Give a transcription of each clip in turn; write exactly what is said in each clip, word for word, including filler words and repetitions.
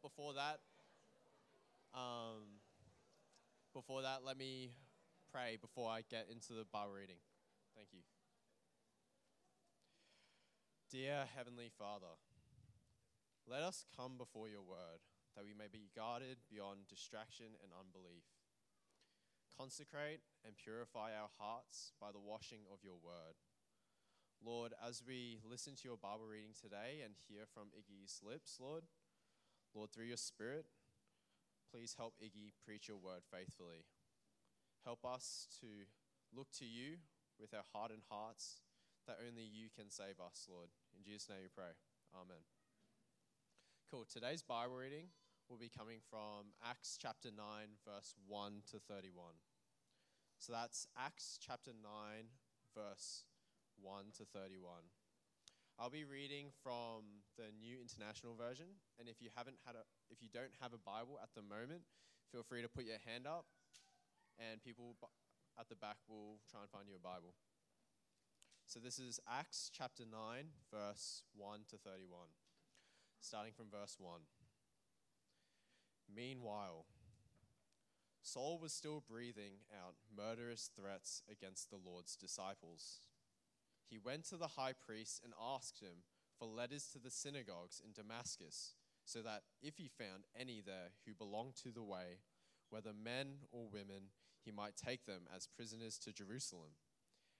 But before that, um, before that, let me pray before I get into the Bible reading. Thank you. Dear Heavenly Father, let us come before your word, that we may be guarded beyond distraction and unbelief. Consecrate and purify our hearts by the washing of your word. Lord, as we listen to your Bible reading today and hear from Iggy's lips, Lord, Lord, through your Spirit, please help Iggy preach your word faithfully. Help us to look to you with our hardened hearts, that only you can save us, Lord. In Jesus' name we pray. Amen. Cool. Today's Bible reading will be coming from Acts chapter nine, verse one to thirty-one. So that's Acts chapter nine, verse one to thirty-one. I'll be reading from the New International Version, and if you haven't had a, if you don't have a Bible at the moment, feel free to put your hand up, and people at the back will try and find you a Bible. So this is Acts chapter nine, verse one to thirty-one. Starting from verse one. Meanwhile, Saul was still breathing out murderous threats against the Lord's disciples. He went to the high priest and asked him for letters to the synagogues in Damascus, so that if he found any there who belonged to the way, whether men or women, he might take them as prisoners to Jerusalem.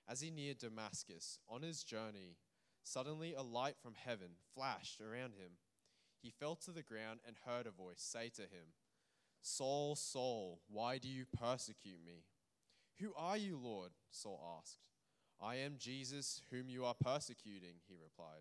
As he neared Damascus on his journey, suddenly a light from heaven flashed around him. He fell to the ground and heard a voice say to him, "Saul, Saul, why do you persecute me?" "Who are you, Lord?" Saul asked. "I am Jesus, whom you are persecuting," he replied.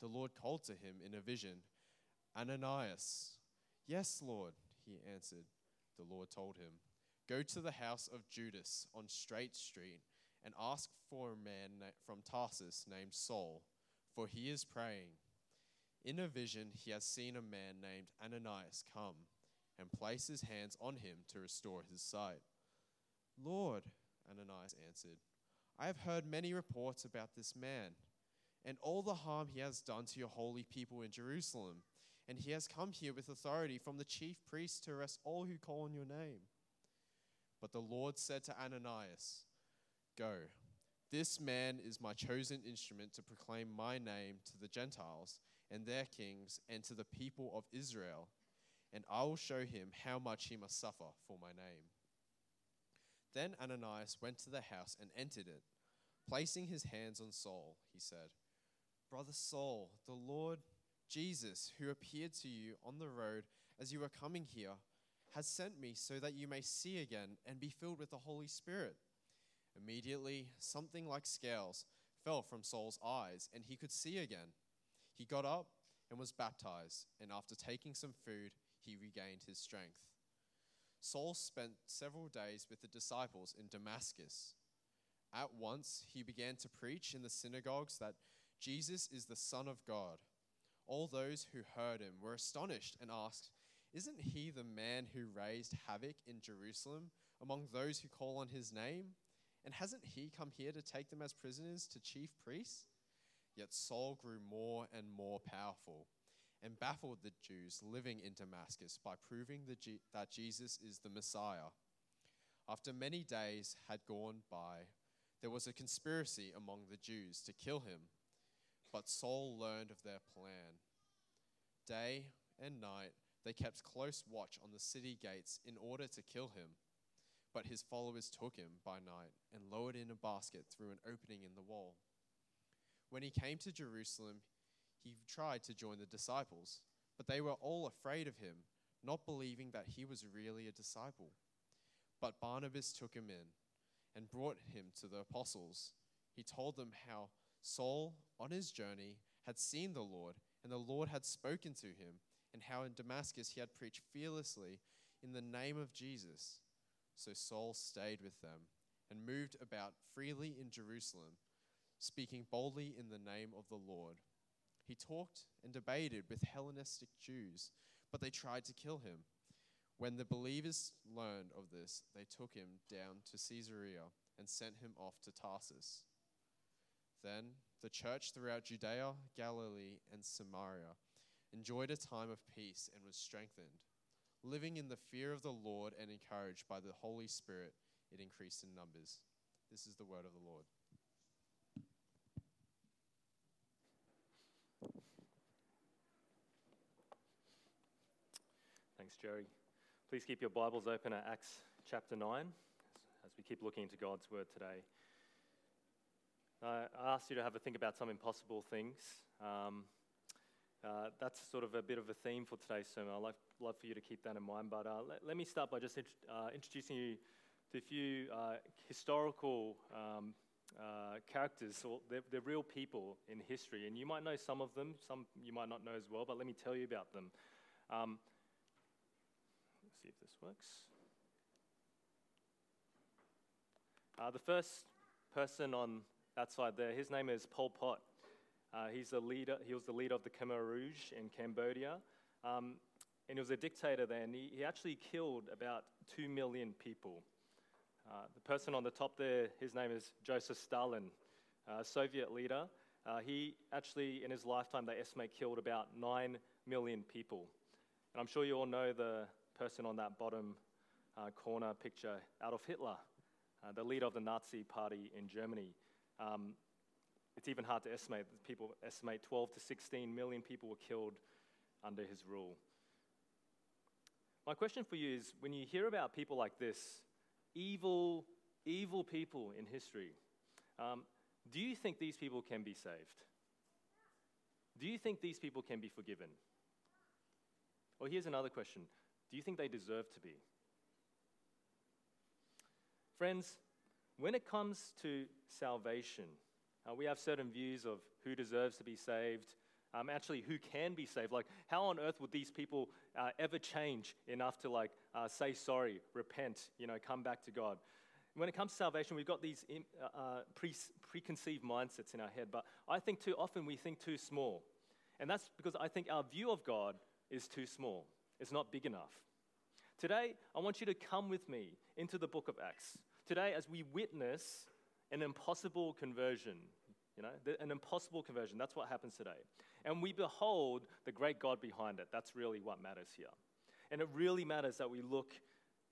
The Lord called to him in a vision, "Ananias." "Yes, Lord," he answered. The Lord told him, "Go to the house of Judas on Strait Street and ask for a man from Tarsus named Saul, for he is praying. In a vision, he has seen a man named Ananias come and place his hands on him to restore his sight." "Lord," Ananias answered, "I have heard many reports about this man and all the harm he has done to your holy people in Jerusalem, and he has come here with authority from the chief priests to arrest all who call on your name." But the Lord said to Ananias, "Go. This man is my chosen instrument to proclaim my name to the Gentiles and their kings, and to the people of Israel, and I will show him how much he must suffer for my name." Then Ananias went to the house and entered it. Placing his hands on Saul, he said, "Brother Saul, the Lord Jesus, who appeared to you on the road as you were coming here, has sent me so that you may see again and be filled with the Holy Spirit." Immediately, something like scales fell from Saul's eyes, and he could see again. He got up and was baptized, and after taking some food, he regained his strength. Saul spent several days with the disciples in Damascus. At once, he began to preach in the synagogues that Jesus is the Son of God. All those who heard him were astonished and asked, "Isn't he the man who raised havoc in Jerusalem among those who call on his name? And hasn't he come here to take them as prisoners to chief priests?" Yet Saul grew more and more powerful and baffled the Jews living in Damascus by proving the G- that Jesus is the Messiah. After many days had gone by, there was a conspiracy among the Jews to kill him, but Saul learned of their plan. Day and night, they kept close watch on the city gates in order to kill him, but his followers took him by night and lowered in a basket through an opening in the wall. When he came to Jerusalem, he tried to join the disciples, but they were all afraid of him, not believing that he was really a disciple. But Barnabas took him in and brought him to the apostles. He told them how Saul, on his journey, had seen the Lord, and the Lord had spoken to him, and how in Damascus he had preached fearlessly in the name of Jesus. So Saul stayed with them and moved about freely in Jerusalem, speaking boldly in the name of the Lord. He talked and debated with Hellenistic Jews, but they tried to kill him. When the believers learned of this, they took him down to Caesarea and sent him off to Tarsus. Then the church throughout Judea, Galilee, and Samaria enjoyed a time of peace and was strengthened. Living in the fear of the Lord and encouraged by the Holy Spirit, it increased in numbers. This is the word of the Lord. Thanks, Jerry. Please keep your Bibles open at Acts chapter nine as we keep looking into God's word today. Uh, I asked you to have a think about some impossible things. Um, Uh, that's sort of a bit of a theme for today's sermon. I'd like, love for you to keep that in mind. But uh, let, let me start by just int- uh, introducing you to a few uh, historical um, uh, characters. Or they're, they're real people in history. And you might know some of them. Some you might not know as well. But let me tell you about them. Um, let's see if this works. Uh, the first person on that side there, his name is Pol Pot. Uh, he's the leader. He was the leader of the Khmer Rouge in Cambodia, um, and he was a dictator there. And he, he actually killed about two million people. Uh, the person on the top there, his name is Joseph Stalin, uh, Soviet leader. Uh, he actually, in his lifetime, they estimate killed about nine million people. And I'm sure you all know the person on that bottom uh, corner picture, Adolf Hitler, uh, the leader of the Nazi party in Germany. Um, It's even hard to estimate. People estimate twelve to sixteen million people were killed under his rule. My question for you is, when you hear about people like this, evil, evil people in history, um, do you think these people can be saved? Do you think these people can be forgiven? Or here's another question. Do you think they deserve to be? Friends, when it comes to salvation, Uh, we have certain views of who deserves to be saved, um, actually who can be saved. Like, how on earth would these people uh, ever change enough to like uh, say sorry, repent, you know, come back to God? When it comes to salvation, we've got these in, uh, pre- preconceived mindsets in our head, but I think too often we think too small. And that's because I think our view of God is too small. It's not big enough. Today, I want you to come with me into the book of Acts. Today, as we witness an impossible conversion, you know, the, an impossible conversion. That's what happens today. And we behold the great God behind it. That's really what matters here. And it really matters that we look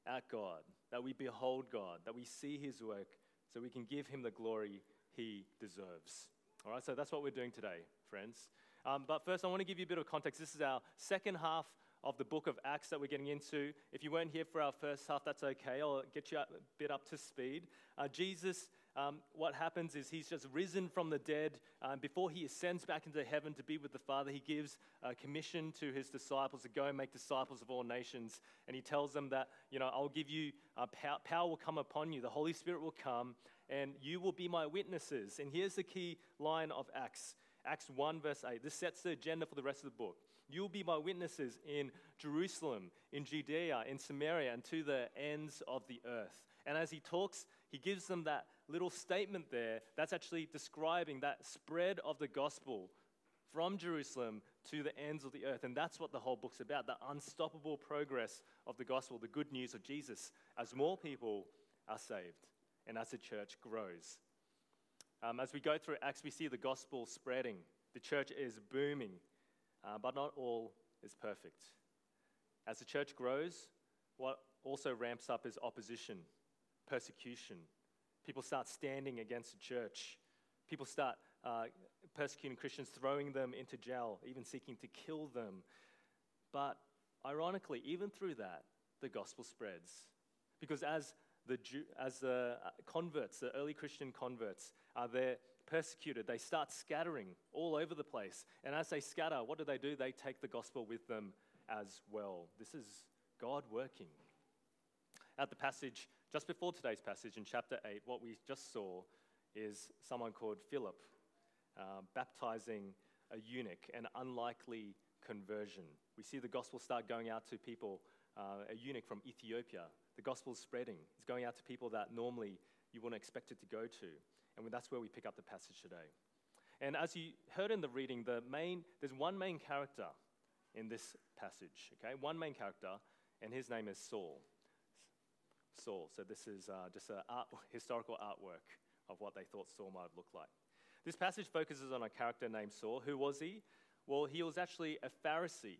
at God, that we behold God, that we see his work so we can give him the glory he deserves. All right, so that's what we're doing today, friends. Um, but first, I want to give you a bit of context. This is our second half of the book of Acts that we're getting into. If you weren't here for our first half, that's okay. I'll get you a bit up to speed. Uh, Jesus... Um, what happens is he's just risen from the dead. Um, before he ascends back into heaven to be with the Father, he gives a commission to his disciples to go and make disciples of all nations. And he tells them that, you know, I'll give you, uh, pow- power will come upon you. The Holy Spirit will come and you will be my witnesses. And here's the key line of Acts. Acts one verse eight. This sets the agenda for the rest of the book. You'll be my witnesses in Jerusalem, in Judea, in Samaria, and to the ends of the earth. And as he talks, he gives them that little statement there that's actually describing that spread of the gospel from Jerusalem to the ends of the earth. And that's what the whole book's about, the unstoppable progress of the gospel, the good news of Jesus, as more people are saved and as the church grows. Um, as we go through Acts, we see the gospel spreading. The church is booming, uh, but not all is perfect. As the church grows, what also ramps up is opposition, persecution. People start standing against the church. People start uh, persecuting Christians, throwing them into jail, even seeking to kill them. But ironically, even through that, the gospel spreads. Because as the Jew, as the converts, the early Christian converts, uh, they're persecuted. They start scattering all over the place. And as they scatter, what do they do? They take the gospel with them as well. This is God working. At the passage, just before today's passage in chapter eight, what we just saw is someone called Philip uh, baptizing a eunuch, an unlikely conversion. We see the gospel start going out to people, uh, a eunuch from Ethiopia. The gospel's spreading. It's going out to people that normally you wouldn't expect it to go to. And that's where we pick up the passage today. And as you heard in the reading, the main there's one main character in this passage, okay? One main character, and his name is Saul. Saul. So this is uh, just a art, historical artwork of what they thought Saul might have looked like. This passage focuses on a character named Saul. Who was he? Well, he was actually a Pharisee.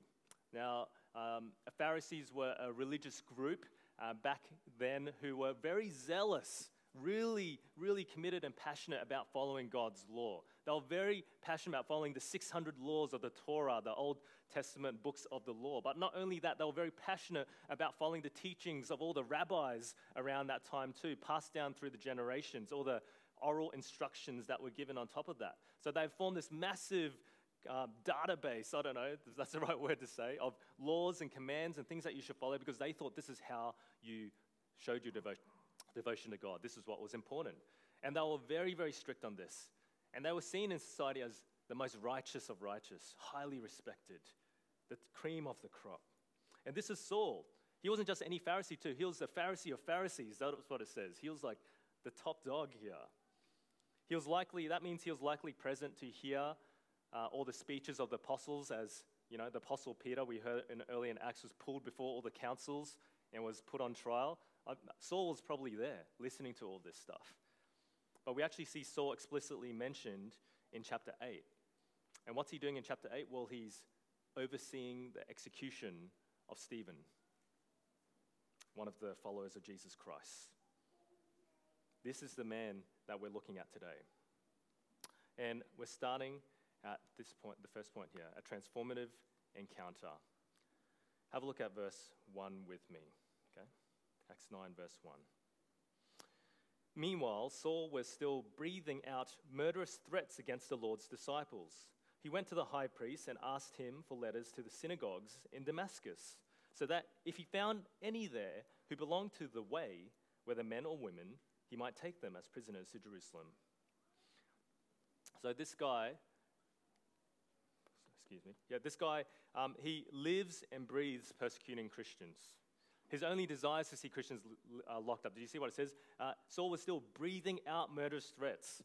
Now, um, Pharisees were a religious group uh, back then who were very zealous, really, really committed and passionate about following God's law. They were very passionate about following the six hundred laws of the Torah, the Old Testament books of the law. But not only that, they were very passionate about following the teachings of all the rabbis around that time too, passed down through the generations, all the oral instructions that were given on top of that. So they formed this massive uh, database, I don't know if that's the right word to say, of laws and commands and things that you should follow because they thought this is how you showed your devotion. Devotion to God. This is what was important. And they were very, very strict on this. And they were seen in society as the most righteous of righteous, highly respected, the cream of the crop. And this is Saul. He wasn't just any Pharisee too. He was the Pharisee of Pharisees. That's what it says. He was like the top dog here. He was likely, that means he was likely present to hear uh, all the speeches of the apostles as, you know, the apostle Peter, we heard in early in Acts, was pulled before all the councils and was put on trial. Saul was probably there listening to all this stuff. But we actually see Saul explicitly mentioned in chapter eight. And what's he doing in chapter eight? Well, he's overseeing the execution of Stephen, one of the followers of Jesus Christ. This is the man that we're looking at today. And we're starting at this point, the first point here, a transformative encounter. Have a look at verse one with me, okay? Acts nine, verse one. Meanwhile, Saul was still breathing out murderous threats against the Lord's disciples. He went to the high priest and asked him for letters to the synagogues in Damascus, so that if he found any there who belonged to the way, whether men or women, he might take them as prisoners to Jerusalem. So this guy, excuse me, yeah, this guy, um, he lives and breathes persecuting Christians. His only desire is to see Christians locked up. Did you see what it says? Uh, Saul was still breathing out murderous threats.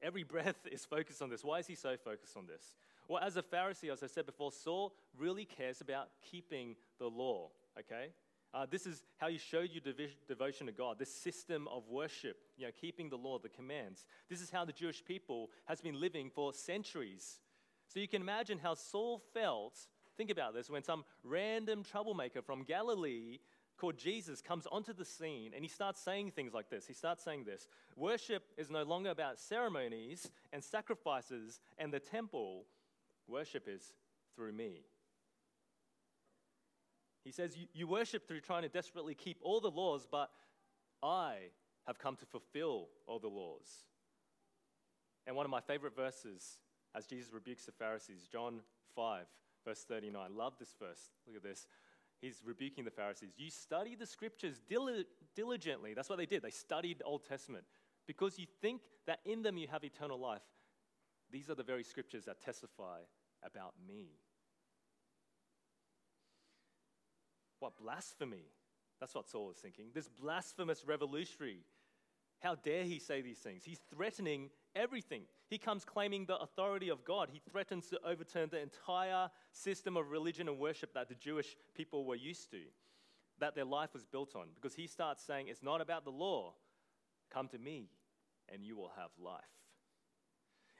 Every breath is focused on this. Why is he so focused on this? Well, as a Pharisee, as I said before, Saul really cares about keeping the law, okay? Uh, this is how you show your dev- devotion to God, this system of worship, you know, keeping the law, the commands. This is how the Jewish people has been living for centuries. So you can imagine how Saul felt. Think about this, when some random troublemaker from Galilee called Jesus comes onto the scene and he starts saying things like this. He starts saying this, worship is no longer about ceremonies and sacrifices and the temple. Worship is through me. He says, you, you worship through trying to desperately keep all the laws, but I have come to fulfill all the laws. And one of my favorite verses as Jesus rebukes the Pharisees, John five, verse thirty-nine, love this verse. Look at this. He's rebuking the Pharisees. You study the scriptures dil- diligently. That's what they did. They studied Old Testament because you think that in them you have eternal life. These are the very scriptures that testify about me. What blasphemy. That's what Saul is thinking. This blasphemous revolutionary. How dare he say these things? He's threatening everything. He comes claiming the authority of God. He threatens to overturn the entire system of religion and worship that the Jewish people were used to, that their life was built on. Because he starts saying, it's not about the law. Come to me and you will have life.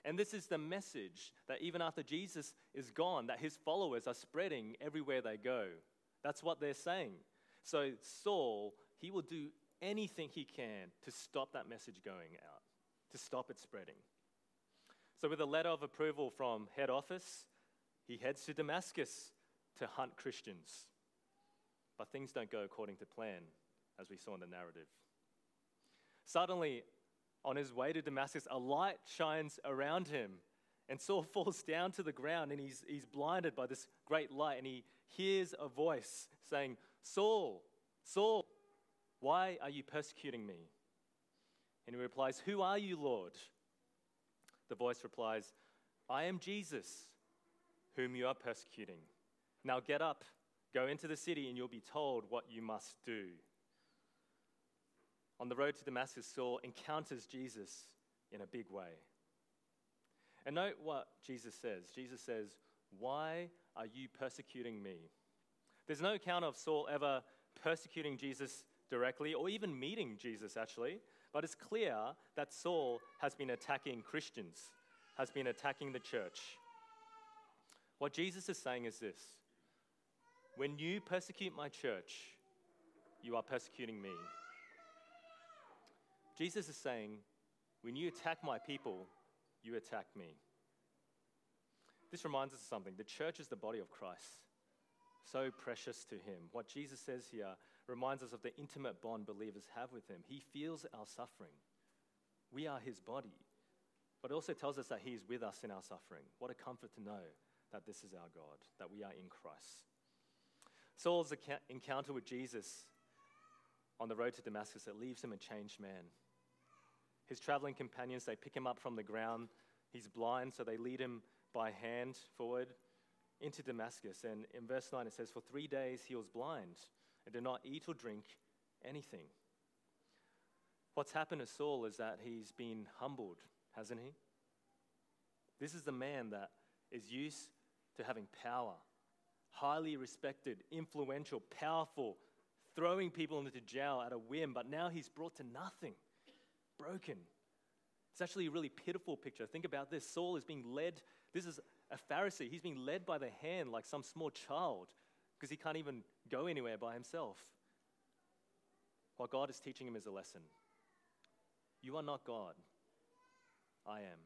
And this is the message that even after Jesus is gone, that his followers are spreading everywhere they go. That's what they're saying. So Saul, he will do anything he can to stop that message going out, to stop it spreading. So with a letter of approval from head office, he heads to Damascus to hunt Christians. But things don't go according to plan, as we saw in the narrative. Suddenly, on his way to Damascus, a light shines around him, and Saul falls down to the ground, and he's, he's blinded by this great light, and he hears a voice saying, Saul, Saul, why are you persecuting me? And he replies, who are you, Lord? The voice replies, I am Jesus, whom you are persecuting. Now get up, go into the city, and you'll be told what you must do." On the road to Damascus, Saul encounters Jesus in a big way. And note what Jesus says. Jesus says, "Why are you persecuting me?" There's no account of Saul ever persecuting Jesus directly or even meeting Jesus, actually. But it's clear that Saul has been attacking Christians, has been attacking the church. What Jesus is saying is this: when you persecute my church, you are persecuting me. Jesus is saying, when you attack my people, you attack me. This reminds us of something. The church is the body of Christ, so precious to him. What Jesus says here reminds us of the intimate bond believers have with him. He feels our suffering. We are his body. But it also tells us that he is with us in our suffering. What a comfort to know that this is our God, that we are in Christ. Saul's encounter with Jesus on the road to Damascus, it leaves him a changed man. His traveling companions, they pick him up from the ground. He's blind, so they lead him by hand forward into Damascus. And in verse nine it says, "For three days he was blind and did not eat or drink anything." What's happened to Saul is that he's been humbled, hasn't he? This is the man that is used to having power, highly respected, influential, powerful, throwing people into jail at a whim, but now he's brought to nothing, broken. It's actually a really pitiful picture. Think about this. Saul is being led, this is a Pharisee, he's being led by the hand like some small child because he can't even go anywhere by himself. What God is teaching him is a lesson. You are not God. I am.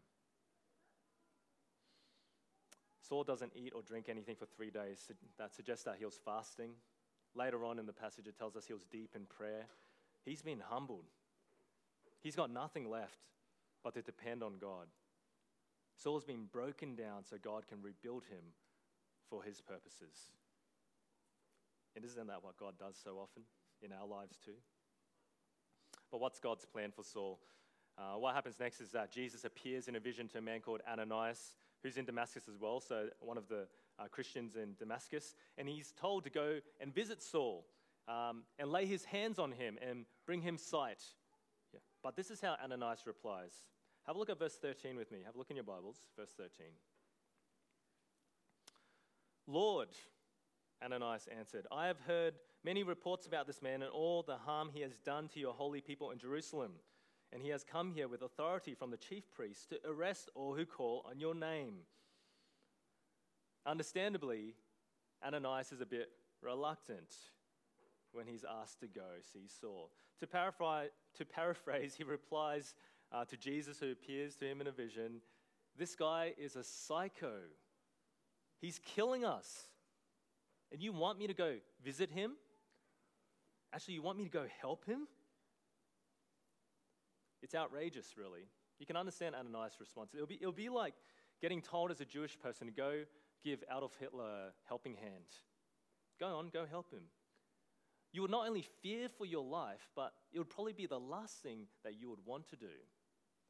Saul doesn't eat or drink anything for three days. That suggests that he was fasting. Later on in the passage, it tells us he was deep in prayer. He's been humbled. He's got nothing left but to depend on God. Saul's been broken down so God can rebuild him for his purposes. And isn't that what God does so often in our lives too? But what's God's plan for Saul? Uh, what happens next is that Jesus appears in a vision to a man called Ananias, who's in Damascus as well, so one of the uh, Christians in Damascus, and he's told to go and visit Saul um, and lay his hands on him and bring him sight. Yeah. But this is how Ananias replies. Have a look at verse thirteen with me. Have a look in your Bibles, verse thirteen. "Lord," Ananias answered, "I have heard many reports about this man and all the harm he has done to your holy people in Jerusalem. And he has come here with authority from the chief priests to arrest all who call on your name." Understandably, Ananias is a bit reluctant when he's asked to go see Saul. To paraphrase, to paraphrase he replies uh, to Jesus, who appears to him in a vision, "This guy is a psycho. He's killing us. And you want me to go visit him? Actually, you want me to go help him?" It's outrageous, really. You can understand Ananias' response. It'll be, it'll be like getting told as a Jewish person to go give Adolf Hitler a helping hand. Go on, go help him. You would not only fear for your life, but it would probably be the last thing that you would want to do.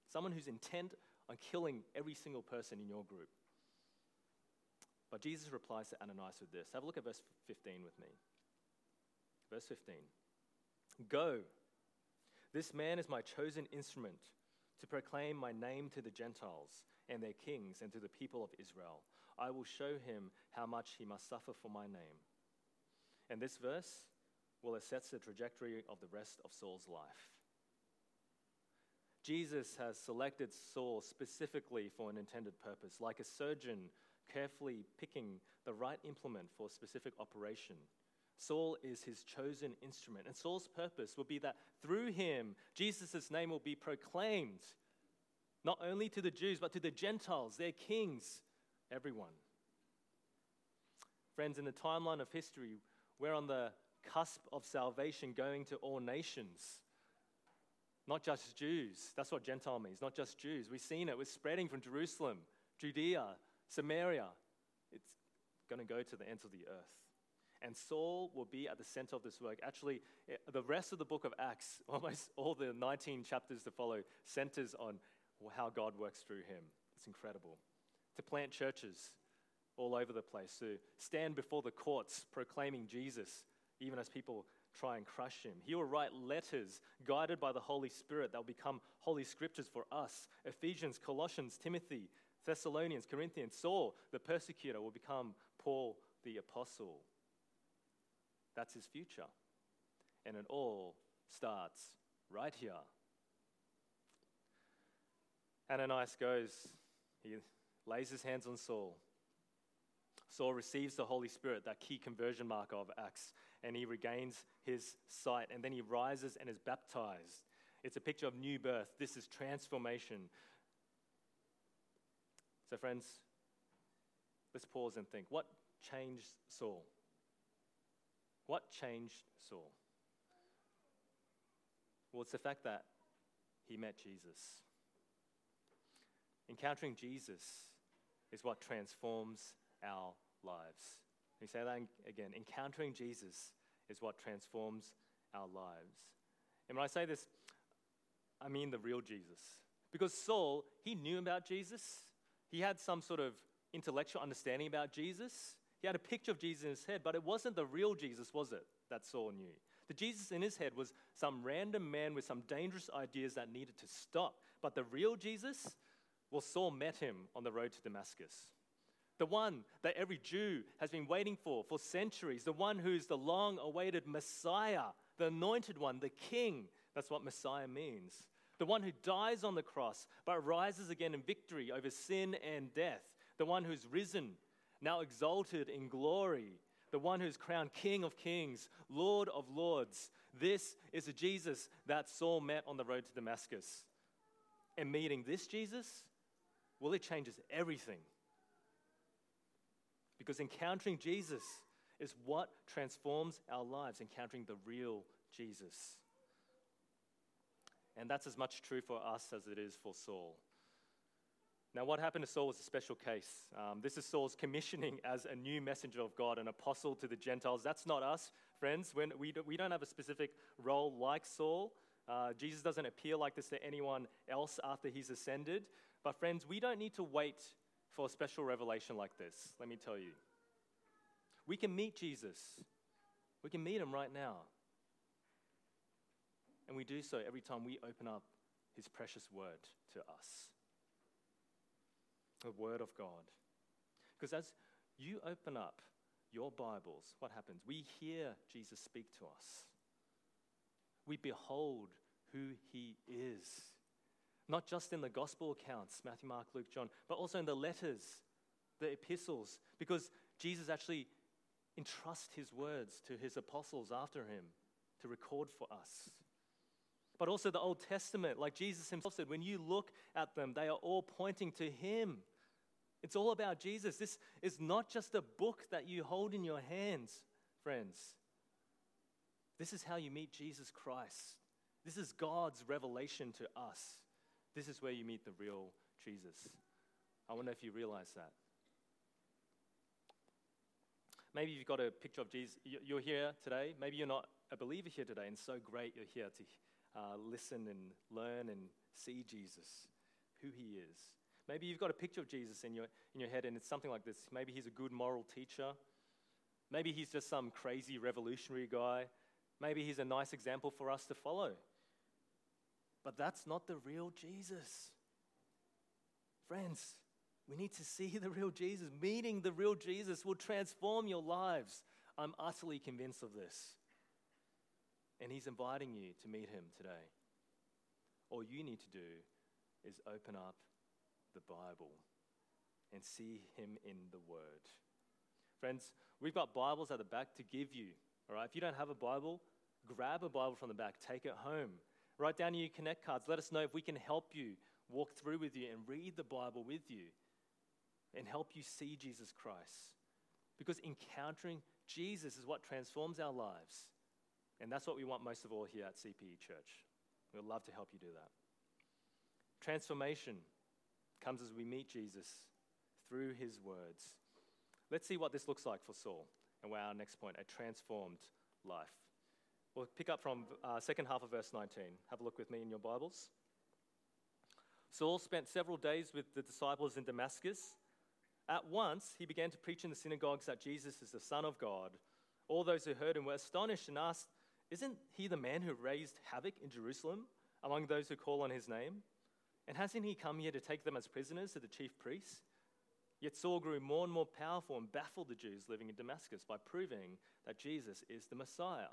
Someone who's intent on killing every single person in your group. But Jesus replies to Ananias with this. Have a look at verse fifteen with me. Verse fifteen. "Go. This man is my chosen instrument to proclaim my name to the Gentiles and their kings and to the people of Israel. I will show him how much he must suffer for my name." And this verse, well, it sets the trajectory of the rest of Saul's life. Jesus has selected Saul specifically for an intended purpose, like a surgeon carefully picking the right implement for a specific operation. Saul is his chosen instrument, and Saul's purpose will be that through him, Jesus' name will be proclaimed, not only to the Jews, but to the Gentiles, their kings, everyone. Friends, in the timeline of history, we're on the cusp of salvation going to all nations, not just Jews. That's what Gentile means, not just Jews. We've seen it. We're spreading from Jerusalem, Judea, Samaria. It's going to go to the ends of the earth. And Saul will be at the center of this work. Actually, the rest of the book of Acts, almost all the nineteen chapters to follow, centers on how God works through him. It's incredible. To plant churches, all over the place, to stand before the courts proclaiming Jesus, even as people try and crush him. He will write letters guided by the Holy Spirit that will become holy scriptures for us. Ephesians, Colossians, Timothy, Thessalonians, Corinthians. Saul, the persecutor, will become Paul, the apostle. That's his future. And it all starts right here. Ananias goes, he lays his hands on Saul. Saul receives the Holy Spirit, that key conversion marker of Acts, and he regains his sight, and then he rises and is baptized. It's a picture of new birth. This is transformation. So friends, let's pause and think. What changed Saul? What changed Saul? Well, it's the fact that he met Jesus. Encountering Jesus is what transforms our lives. Let me say that again. Encountering Jesus is what transforms our lives. And when I say this, I mean the real Jesus. Because Saul, he knew about Jesus. He had some sort of intellectual understanding about Jesus. He had a picture of Jesus in his head, but it wasn't the real Jesus, was it, that Saul knew? The Jesus in his head was some random man with some dangerous ideas that needed to stop. But the real Jesus, well, Saul met him on the road to Damascus. The one that every Jew has been waiting for for centuries. The one who's the long-awaited Messiah, the anointed one, the king. That's what Messiah means. The one who dies on the cross but rises again in victory over sin and death. The one who's risen, now exalted in glory. The one who's crowned King of Kings, Lord of Lords. This is the Jesus that Saul met on the road to Damascus. And meeting this Jesus, well, it changes everything. Because encountering Jesus is what transforms our lives, encountering the real Jesus. And that's as much true for us as it is for Saul. Now, what happened to Saul was a special case. Um, this is Saul's commissioning as a new messenger of God, an apostle to the Gentiles. That's not us, friends. When we, do, we don't have a specific role like Saul. Uh, Jesus doesn't appear like this to anyone else after he's ascended. But friends, we don't need to wait for a special revelation like this. Let me tell you. We can meet Jesus. We can meet him right now. And we do so every time we open up his precious word to us. The word of God. Because as you open up your Bibles, what happens? We hear Jesus speak to us. We behold who he is. Not just in the gospel accounts, Matthew, Mark, Luke, John, but also in the letters, the epistles, because Jesus actually entrusts his words to his apostles after him to record for us. But also the Old Testament, like Jesus himself said, when you look at them, they are all pointing to him. It's all about Jesus. This is not just a book that you hold in your hands, friends. This is how you meet Jesus Christ. This is God's revelation to us. This is where you meet the real Jesus. I wonder if you realize that. Maybe you've got a picture of Jesus. You're here today. Maybe you're not a believer here today, and so great you're here to uh, listen and learn and see Jesus, who he is. Maybe you've got a picture of Jesus in your in your head, and it's something like this. Maybe he's a good moral teacher. Maybe he's just some crazy revolutionary guy. Maybe he's a nice example for us to follow. But that's not the real Jesus. Friends, we need to see the real Jesus. Meeting the real Jesus will transform your lives. I'm utterly convinced of this. And he's inviting you to meet him today. All you need to do is open up the Bible and see him in the Word. Friends, we've got Bibles at the back to give you. All right, if you don't have a Bible, grab a Bible from the back, take it home. Write down your Connect cards. Let us know if we can help you, walk through with you and read the Bible with you and help you see Jesus Christ. Because encountering Jesus is what transforms our lives. And that's what we want most of all here at C P E Church. We'd love to help you do that. Transformation comes as we meet Jesus through his words. Let's see what this looks like for Saul. And our next point, a transformed life. We'll pick up from uh, second half of verse nineteen. Have a look with me in your Bibles. Saul spent several days with the disciples in Damascus. At once, he began to preach in the synagogues that Jesus is the Son of God. All those who heard him were astonished and asked, "Isn't he the man who raised havoc in Jerusalem among those who call on his name? And hasn't he come here to take them as prisoners to the chief priests?" Yet Saul grew more and more powerful and baffled the Jews living in Damascus by proving that Jesus is the Messiah.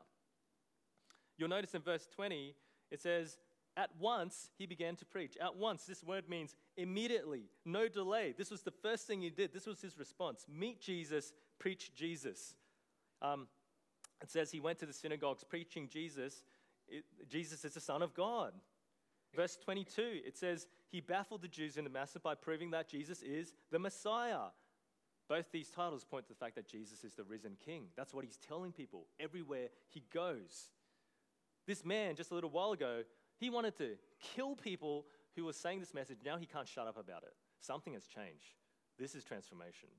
You'll notice in verse twenty, it says, at once he began to preach. At once, this word means immediately, no delay. This was the first thing he did. This was his response. Meet Jesus, preach Jesus. Um, it says he went to the synagogues preaching Jesus. It, Jesus is the Son of God. Verse twenty-two, it says, he baffled the Jews in Damascus by proving that Jesus is the Messiah. Both these titles point to the fact that Jesus is the risen King. That's what he's telling people everywhere he goes. This man, just a little while ago, he wanted to kill people who were saying this message. Now he can't shut up about it. Something has changed. This is transformation.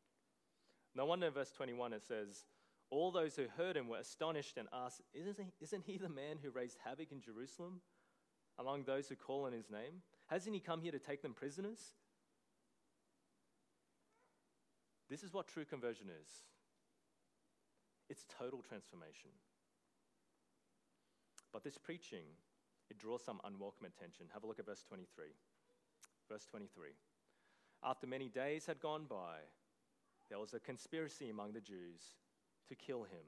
No wonder in verse twenty-one it says, all those who heard him were astonished and asked, isn't he, isn't he the man who raised havoc in Jerusalem among those who call on his name? Hasn't he come here to take them prisoners? This is what true conversion is. It's total transformation. But this preaching, it draws some unwelcome attention. Have a look at verse twenty-three. Verse twenty-three. After many days had gone by, there was a conspiracy among the Jews to kill him.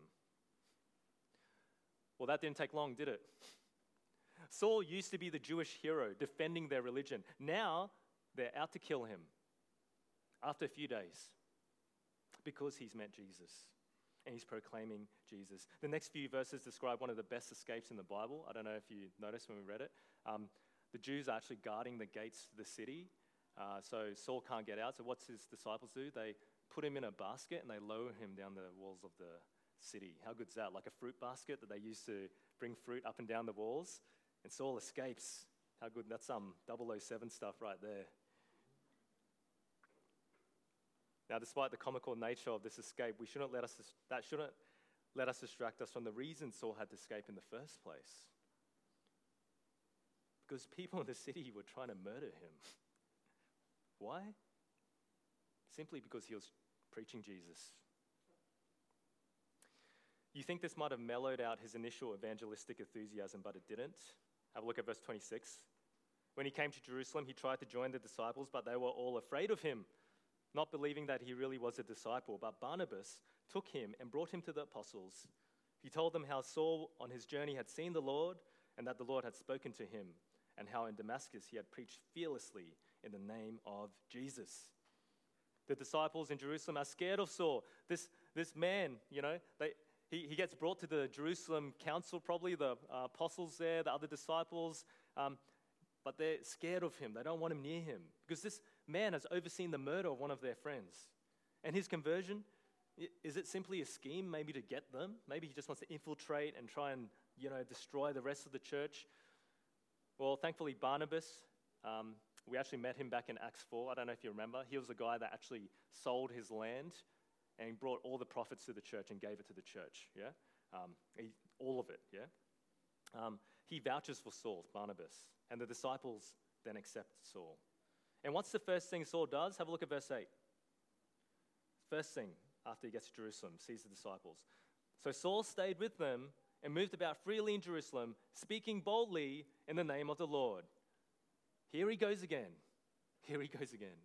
Well, that didn't take long, did it? Saul used to be the Jewish hero defending their religion. Now they're out to kill him after a few days because he's met Jesus. And he's proclaiming Jesus. The next few verses describe one of the best escapes in the Bible. I don't know if you noticed when we read it. Um, the Jews are actually guarding the gates to the city, uh, so Saul can't get out. So what's his disciples do? They put him in a basket and they lower him down the walls of the city. How good's that? Like a fruit basket that they used to bring fruit up and down the walls. And Saul escapes. How good? That's some double oh seven stuff right there. Now, despite the comical nature of this escape, we shouldn't let us, that shouldn't let us distract us from the reason Saul had to escape in the first place. Because people in the city were trying to murder him. Why? Simply because he was preaching Jesus. You think this might have mellowed out his initial evangelistic enthusiasm, but it didn't. Have a look at verse twenty-six. When he came to Jerusalem, he tried to join the disciples, but they were all afraid of him, not believing that he really was a disciple. But Barnabas took him and brought him to the apostles. He told them how Saul on his journey had seen the Lord and that the Lord had spoken to him, and how in Damascus he had preached fearlessly in the name of Jesus. The disciples in Jerusalem are scared of Saul. This this man, you know, they, he, he gets brought to the Jerusalem council, probably the uh, apostles there, the other disciples, um, but they're scared of him. They don't want him near him because this man has overseen the murder of one of their friends. And his conversion, is it simply a scheme maybe to get them? Maybe he just wants to infiltrate and try and, you know, destroy the rest of the church. Well, thankfully, Barnabas, um, we actually met him back in Acts four. I don't know if you remember. He was the guy that actually sold his land and brought all the profits to the church and gave it to the church, yeah? Um, he, all of it, yeah? Um, he vouches for Saul, Barnabas, and the disciples then accept Saul. And what's the first thing Saul does? Have a look at verse eight. First thing, after he gets to Jerusalem, sees the disciples. So Saul stayed with them and moved about freely in Jerusalem, speaking boldly in the name of the Lord. Here he goes again. Here he goes again.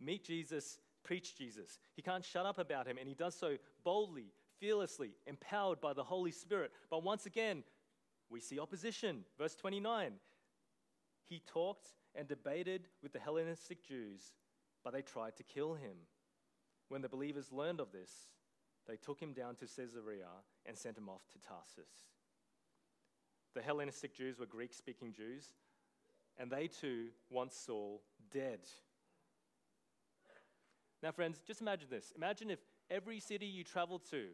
Meet Jesus, preach Jesus. He can't shut up about him, and he does so boldly, fearlessly, empowered by the Holy Spirit. But once again, we see opposition. Verse twenty-nine, he talked and debated with the Hellenistic Jews, but they tried to kill him. When the believers learned of this, they took him down to Caesarea and sent him off to Tarsus. The Hellenistic Jews were Greek-speaking Jews, and they too want Saul dead. Now, friends, just imagine this. Imagine if every city you traveled to,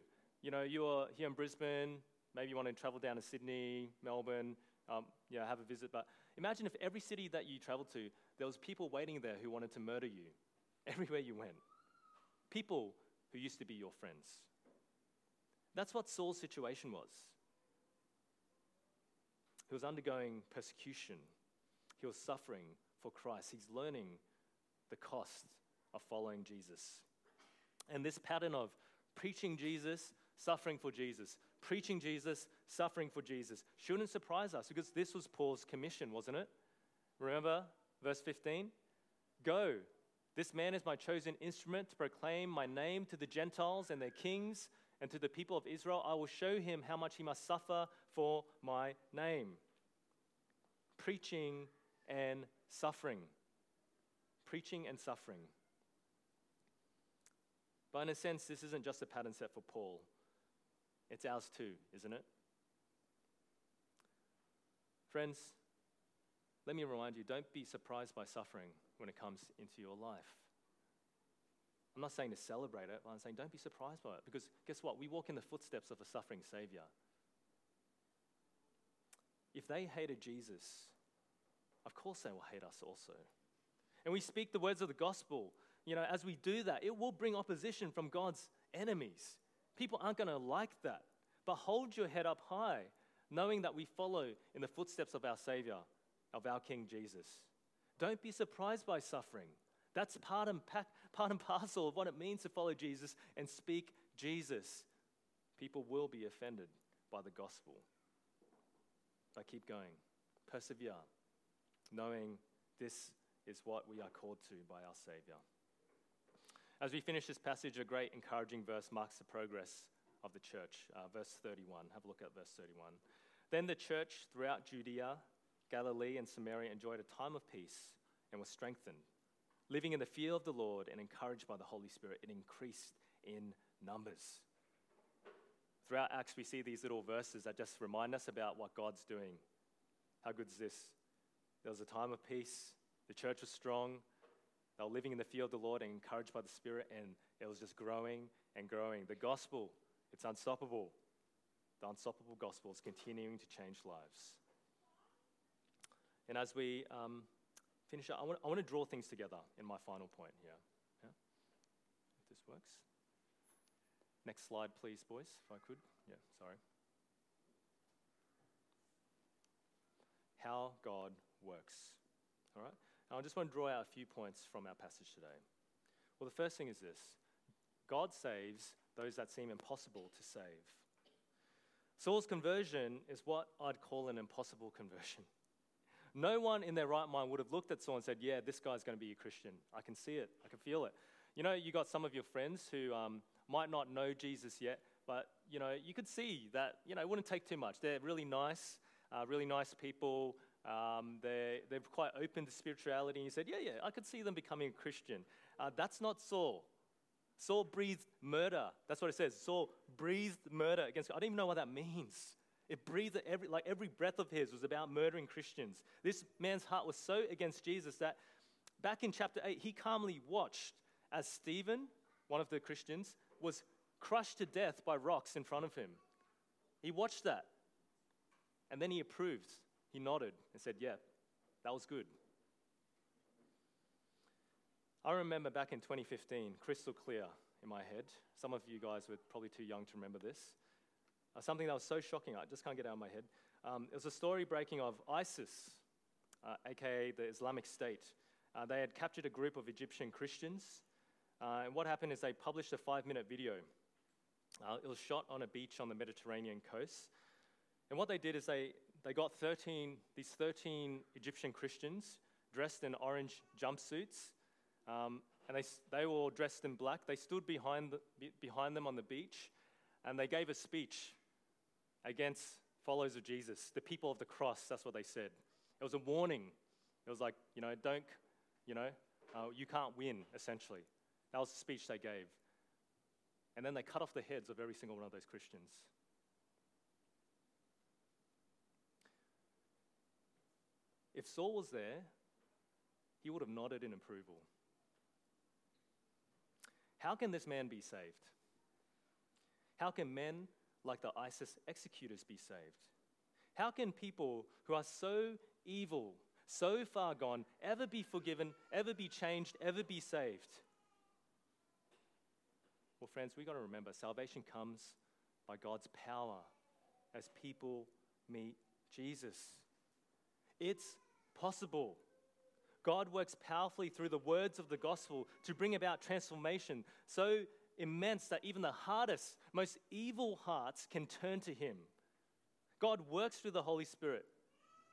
you know, you are here in Brisbane, maybe you want to travel down to Sydney, Melbourne, Um, you know, have a visit, but imagine if every city that you traveled to, there was people waiting there who wanted to murder you everywhere you went. People who used to be your friends. That's what Saul's situation was. He was undergoing persecution. He was suffering for Christ. He's learning the cost of following Jesus. And this pattern of preaching Jesus, suffering for Jesus, preaching Jesus, suffering for Jesus shouldn't surprise us, because this was Paul's commission, wasn't it? Remember verse fifteen? Go, this man is my chosen instrument to proclaim my name to the Gentiles and their kings, and to the people of Israel, I will show him how much he must suffer for my name. Preaching and suffering. Preaching and suffering. But in a sense, this isn't just a pattern set for Paul. It's ours too, isn't it? Friends, let me remind you, don't be surprised by suffering when it comes into your life. I'm not saying to celebrate it, but I'm saying don't be surprised by it, because guess what? We walk in the footsteps of a suffering Savior. If they hated Jesus, of course they will hate us also. And we speak the words of the gospel. You know, as we do that, it will bring opposition from God's enemies. People aren't going to like that. But hold your head up high, knowing that we follow in the footsteps of our Savior, of our King Jesus. Don't be surprised by suffering. That's part and, pack, part and parcel of what it means to follow Jesus and speak Jesus. People will be offended by the gospel. But keep going. Persevere, knowing this is what we are called to by our Savior. As we finish this passage, a great encouraging verse marks the progress of the church. Uh, verse thirty-one. Have a look at verse thirty-one. Then the church throughout Judea, Galilee, and Samaria enjoyed a time of peace and was strengthened. Living in the fear of the Lord and encouraged by the Holy Spirit, it increased in numbers. Throughout Acts, we see these little verses that just remind us about what God's doing. How good is this? There was a time of peace. The church was strong. They were living in the fear of the Lord and encouraged by the Spirit, and it was just growing and growing. The gospel, it's unstoppable. The unstoppable gospel is continuing to change lives. And as we... Um, Finish up. I want, I want to draw things together in my final point here. Yeah? If this works. Next slide, please, boys, if I could. Yeah, sorry. How God works. All right? And I just want to draw out a few points from our passage today. Well, the first thing is this. God saves those that seem impossible to save. Saul's conversion is what I'd call an impossible conversion. No one in their right mind would have looked at Saul and said, yeah, this guy's going to be a Christian. I can see it. I can feel it. You know, you got some of your friends who um, might not know Jesus yet, but, you know, you could see that, you know, it wouldn't take too much. They're really nice, uh, really nice people. Um, they're, they're quite open to spirituality. And you said, yeah, yeah, I could see them becoming a Christian. Uh, that's not Saul. Saul breathed murder. That's what it says. Saul breathed murder against God. I don't even know what that means. It breathed every, like every breath of his was about murdering Christians. This man's heart was so against Jesus that back in chapter eight, he calmly watched as Stephen, one of the Christians, was crushed to death by rocks in front of him. He watched that. And then he approved. He nodded and said, yeah, that was good. I remember back in twenty fifteen, crystal clear in my head. Some of you guys were probably too young to remember this. Uh, something that was so shocking, I just can't get it out of my head. Um, it was a story breaking of ISIS, uh, aka the Islamic State. Uh, they had captured a group of Egyptian Christians, uh, and what happened is they published a five-minute video. Uh, it was shot on a beach on the Mediterranean coast, and what they did is they they got thirteen these thirteen Egyptian Christians dressed in orange jumpsuits, um, and they they were all dressed in black. They stood behind the, be, behind them on the beach, and they gave a speech against followers of Jesus, the people of the cross. That's what they said. It was a warning. It was like, you know, don't, you know, uh, you can't win, essentially. That was the speech they gave. And then they cut off the heads of every single one of those Christians. If Saul was there, he would have nodded in approval. How can this man be saved? How can men like the ISIS executors be saved? How can people who are so evil, so far gone, ever be forgiven, ever be changed, ever be saved? Well, friends, we've got to remember, salvation comes by God's power as people meet Jesus. It's possible. God works powerfully through the words of the gospel to bring about transformation. So immense that even the hardest, most evil hearts can turn to him. God works through the Holy Spirit.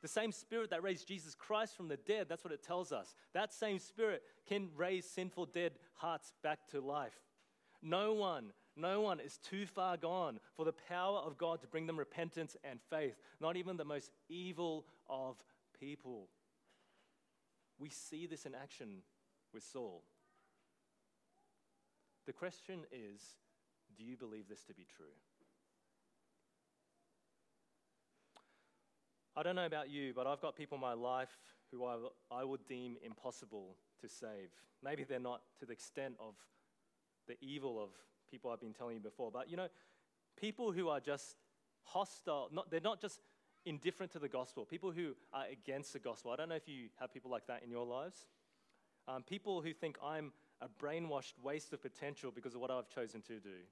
The same Spirit that raised Jesus Christ from the dead, that's what it tells us. That same Spirit can raise sinful dead hearts back to life. No one, no one is too far gone for the power of God to bring them repentance and faith, not even the most evil of people. We see this in action with Saul. The question is, do you believe this to be true? I don't know about you, but I've got people in my life who I, I would deem impossible to save. Maybe they're not to the extent of the evil of people I've been telling you before, but you know, people who are just hostile, not, they're not just indifferent to the gospel, people who are against the gospel. I don't know if you have people like that in your lives. Um, people who think I'm a brainwashed waste of potential because of what I've chosen to do.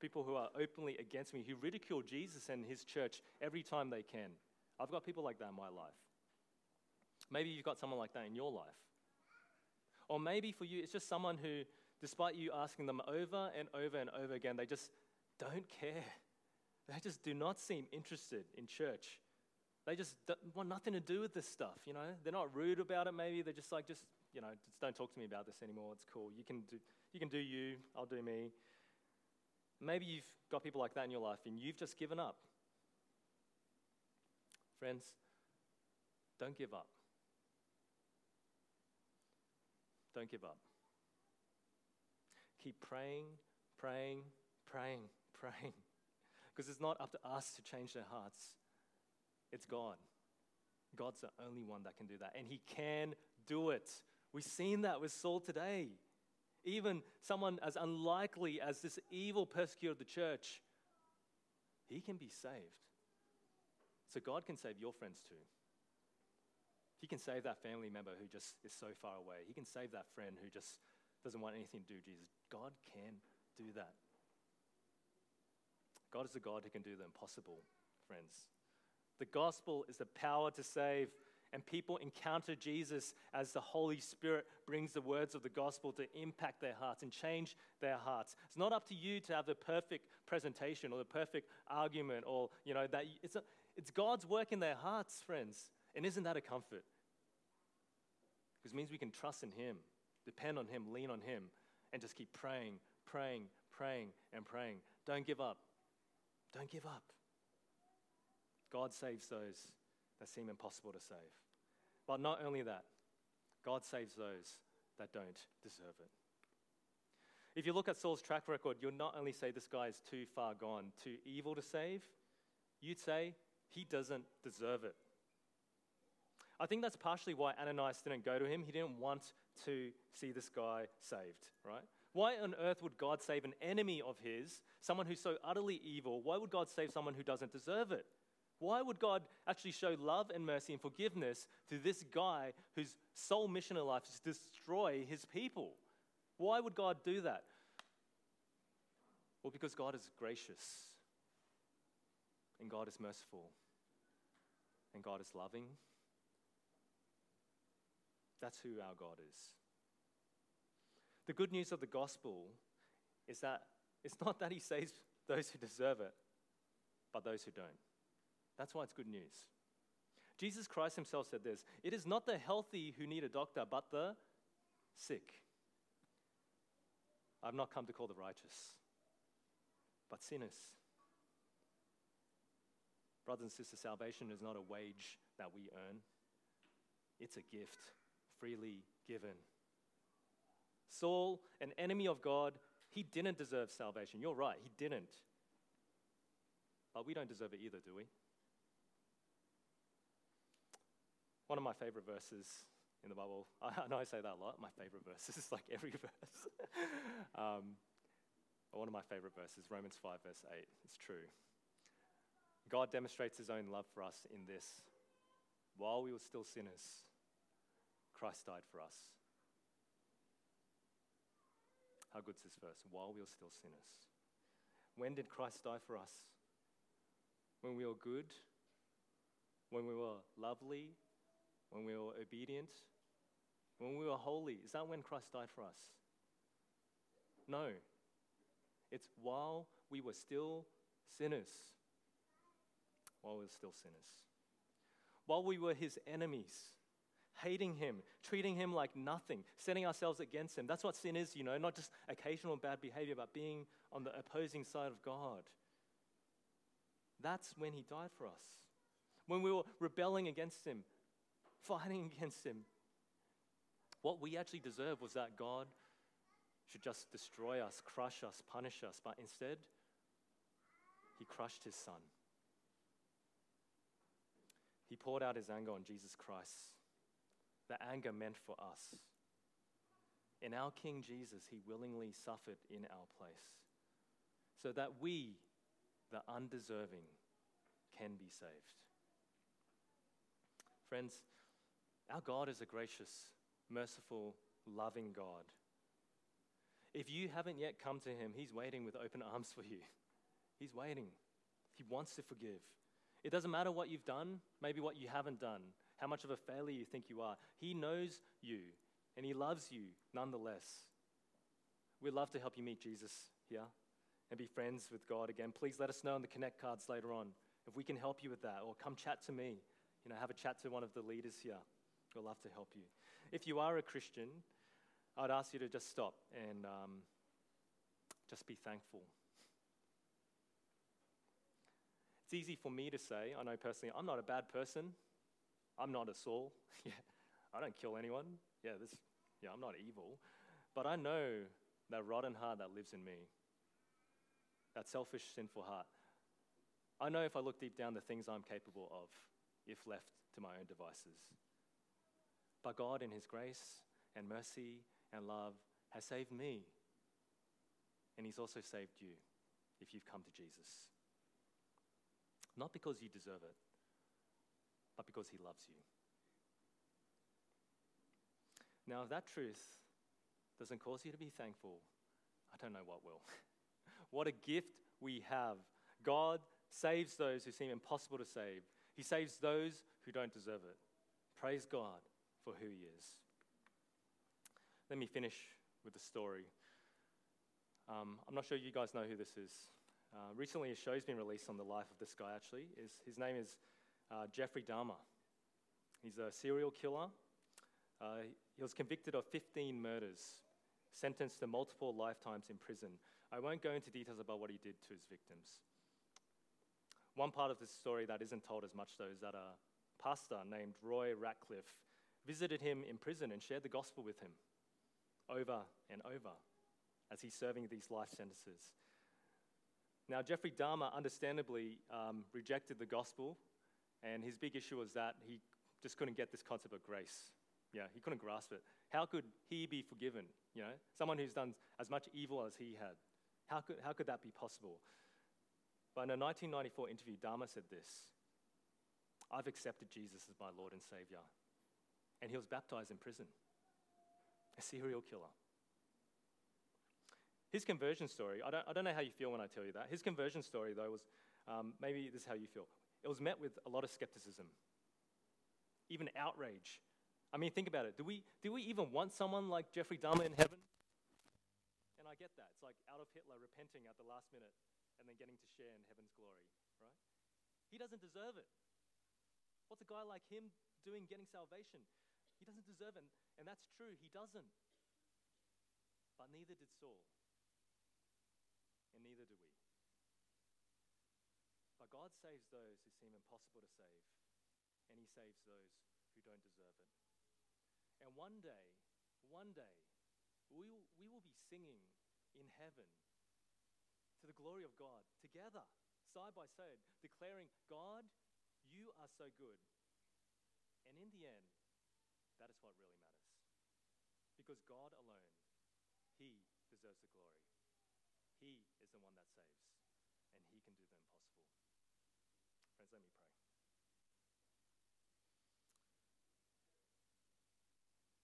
People who are openly against me, who ridicule Jesus and his church every time they can. I've got people like that in my life. Maybe you've got someone like that in your life. Or maybe for you, it's just someone who, despite you asking them over and over and over again, they just don't care. They just do not seem interested in church. They just want nothing to do with this stuff, you know. They're not rude about it maybe. They're just like, just, you know, just don't talk to me about this anymore. It's cool. You can do you, can do you. I'll do me. Maybe you've got people like that in your life and you've just given up. Friends, don't give up. Don't give up. Keep praying, praying, praying, praying. Because it's not up to us to change their hearts. It's God. God's the only one that can do that. And he can do it. We've seen that with Saul today. Even someone as unlikely as this evil persecutor of the church, he can be saved. So God can save your friends too. He can save that family member who just is so far away. He can save that friend who just doesn't want anything to do with Jesus. God can do that. God is the God who can do the impossible, friends. The gospel is the power to save, and people encounter Jesus as the Holy Spirit brings the words of the gospel to impact their hearts and change their hearts. It's not up to you to have the perfect presentation or the perfect argument or, you know, that it's a, it's God's work in their hearts, friends. And isn't that a comfort? Because it means we can trust in him, depend on him, lean on him, and just keep praying, praying, praying, and praying. Don't give up. Don't give up. God saves those that seem impossible to save. But not only that, God saves those that don't deserve it. If you look at Saul's track record, you'll not only say this guy is too far gone, too evil to save, you'd say he doesn't deserve it. I think that's partially why Ananias didn't go to him. He didn't want to see this guy saved, right? Why on earth would God save an enemy of his, someone who's so utterly evil? Why would God save someone who doesn't deserve it? Why would God actually show love and mercy and forgiveness to this guy whose sole mission in life is to destroy his people? Why would God do that? Well, because God is gracious, and God is merciful, and God is loving. That's who our God is. The good news of the gospel is that it's not that he saves those who deserve it, but those who don't. That's why it's good news. Jesus Christ himself said this, "It is not the healthy who need a doctor, but the sick. I've not come to call the righteous, but sinners." Brothers and sisters, salvation is not a wage that we earn. It's a gift, freely given. Saul, an enemy of God, he didn't deserve salvation. You're right, he didn't. But we don't deserve it either, do we? One of my favorite verses in the Bible, I know I say that a lot, my favorite verses, it's like every verse. um, one of my favorite verses, Romans five, verse eight, it's true. God demonstrates his own love for us in this. While we were still sinners, Christ died for us. How good's this verse? While we were still sinners. When did Christ die for us? When we were good, when we were lovely, when we were obedient, when we were holy. Is that when Christ died for us? No. It's while we were still sinners. While we were still sinners. While we were his enemies, hating him, treating him like nothing, setting ourselves against him. That's what sin is, you know, not just occasional bad behavior, but being on the opposing side of God. That's when he died for us. When we were rebelling against him, fighting against him. What we actually deserved was that God should just destroy us, crush us, punish us. But instead, he crushed his son. He poured out his anger on Jesus Christ. The anger meant for us. In our King Jesus, he willingly suffered in our place so that we, the undeserving, can be saved. Friends, our God is a gracious, merciful, loving God. If you haven't yet come to him, he's waiting with open arms for you. He's waiting. He wants to forgive. It doesn't matter what you've done, maybe what you haven't done, how much of a failure you think you are. He knows you, and he loves you nonetheless. We'd love to help you meet Jesus here and be friends with God again. Please let us know on the Connect cards later on if we can help you with that, or come chat to me. You know, have a chat to one of the leaders here. We'd love to help you. If you are a Christian, I'd ask you to just stop and um, just be thankful. It's easy for me to say, I know personally, I'm not a bad person. I'm not a Saul. Yeah, I don't kill anyone. Yeah, this, yeah, I'm not evil. But I know that rotten heart that lives in me, that selfish, sinful heart. I know if I look deep down the things I'm capable of, if left to my own devices. But God, in his grace and mercy and love, has saved me. And he's also saved you if you've come to Jesus. Not because you deserve it, but because he loves you. Now, if that truth doesn't cause you to be thankful, I don't know what will. What a gift we have. God saves those who seem impossible to save. He saves those who don't deserve it. Praise God for who he is. Let me finish with a story. Um, I'm not sure you guys know who this is. Uh, recently, a show's been released on the life of this guy, actually. His, his name is uh, Jeffrey Dahmer. He's a serial killer. Uh, he was convicted of fifteen murders, sentenced to multiple lifetimes in prison. I won't go into details about what he did to his victims. One part of this story that isn't told as much, though, is that a pastor named Roy Ratcliffe visited him in prison and shared the gospel with him over and over as he's serving these life sentences. Now, Jeffrey Dahmer understandably um, rejected the gospel, and his big issue was that he just couldn't get this concept of grace. Yeah, he couldn't grasp it. How could he be forgiven? You know, someone who's done as much evil as he had. How could how could that be possible? But in a nineteen ninety-four interview, Dahmer said this: "I've accepted Jesus as my Lord and Savior," and he was baptized in prison. A serial killer. His conversion story, I don't, I don't know how you feel when I tell you that. His conversion story, though, was, um, maybe this is how you feel. It was met with a lot of skepticism, even outrage. I mean, think about it. Do we do we even want someone like Jeffrey Dahmer in heaven? And I get that. It's like Adolf Hitler repenting at the last minute and then getting to share in heaven's glory, right? He doesn't deserve it. What's a guy like him doing getting salvation? He doesn't deserve it. And that's true, he doesn't. But neither did Saul. And neither do we. But God saves those who seem impossible to save, and he saves those who don't deserve it. And one day, one day, we will, we will be singing in heaven to the glory of God together, side by side, declaring, "God, you are so good." And in the end, that is what really matters. Because God alone, he deserves the glory. He is the one that saves, and he can do the impossible. Friends, let me pray.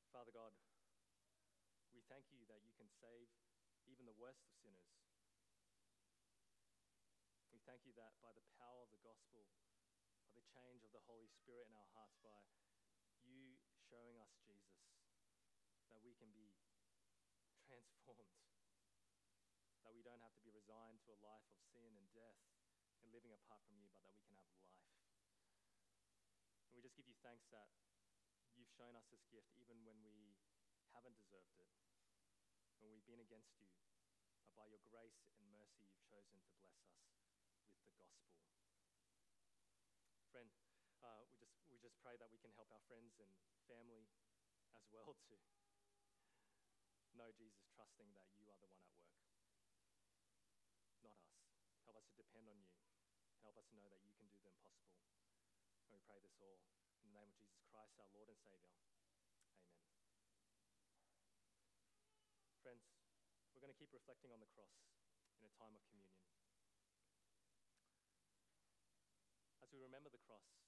Father God, we thank you that you can save even the worst of sinners. We thank you that by the power of the gospel, by the change of the Holy Spirit in our hearts, by you showing us Jesus, that we can be transformed. That we don't have to be resistant. resigned to a life of sin and death and living apart from you, but that we can have life. And we just give you thanks that you've shown us this gift even when we haven't deserved it, when we've been against you, but by your grace and mercy you've chosen to bless us with the gospel. Friend, uh, we just we just pray that we can help our friends and family as well to know Jesus, trusting that you are the one at work, not us. Help us to depend on you. Help us to know that you can do the impossible. And we pray this all in the name of Jesus Christ, our Lord and Savior. Amen. Friends, we're going to keep reflecting on the cross in a time of communion. As we remember the cross,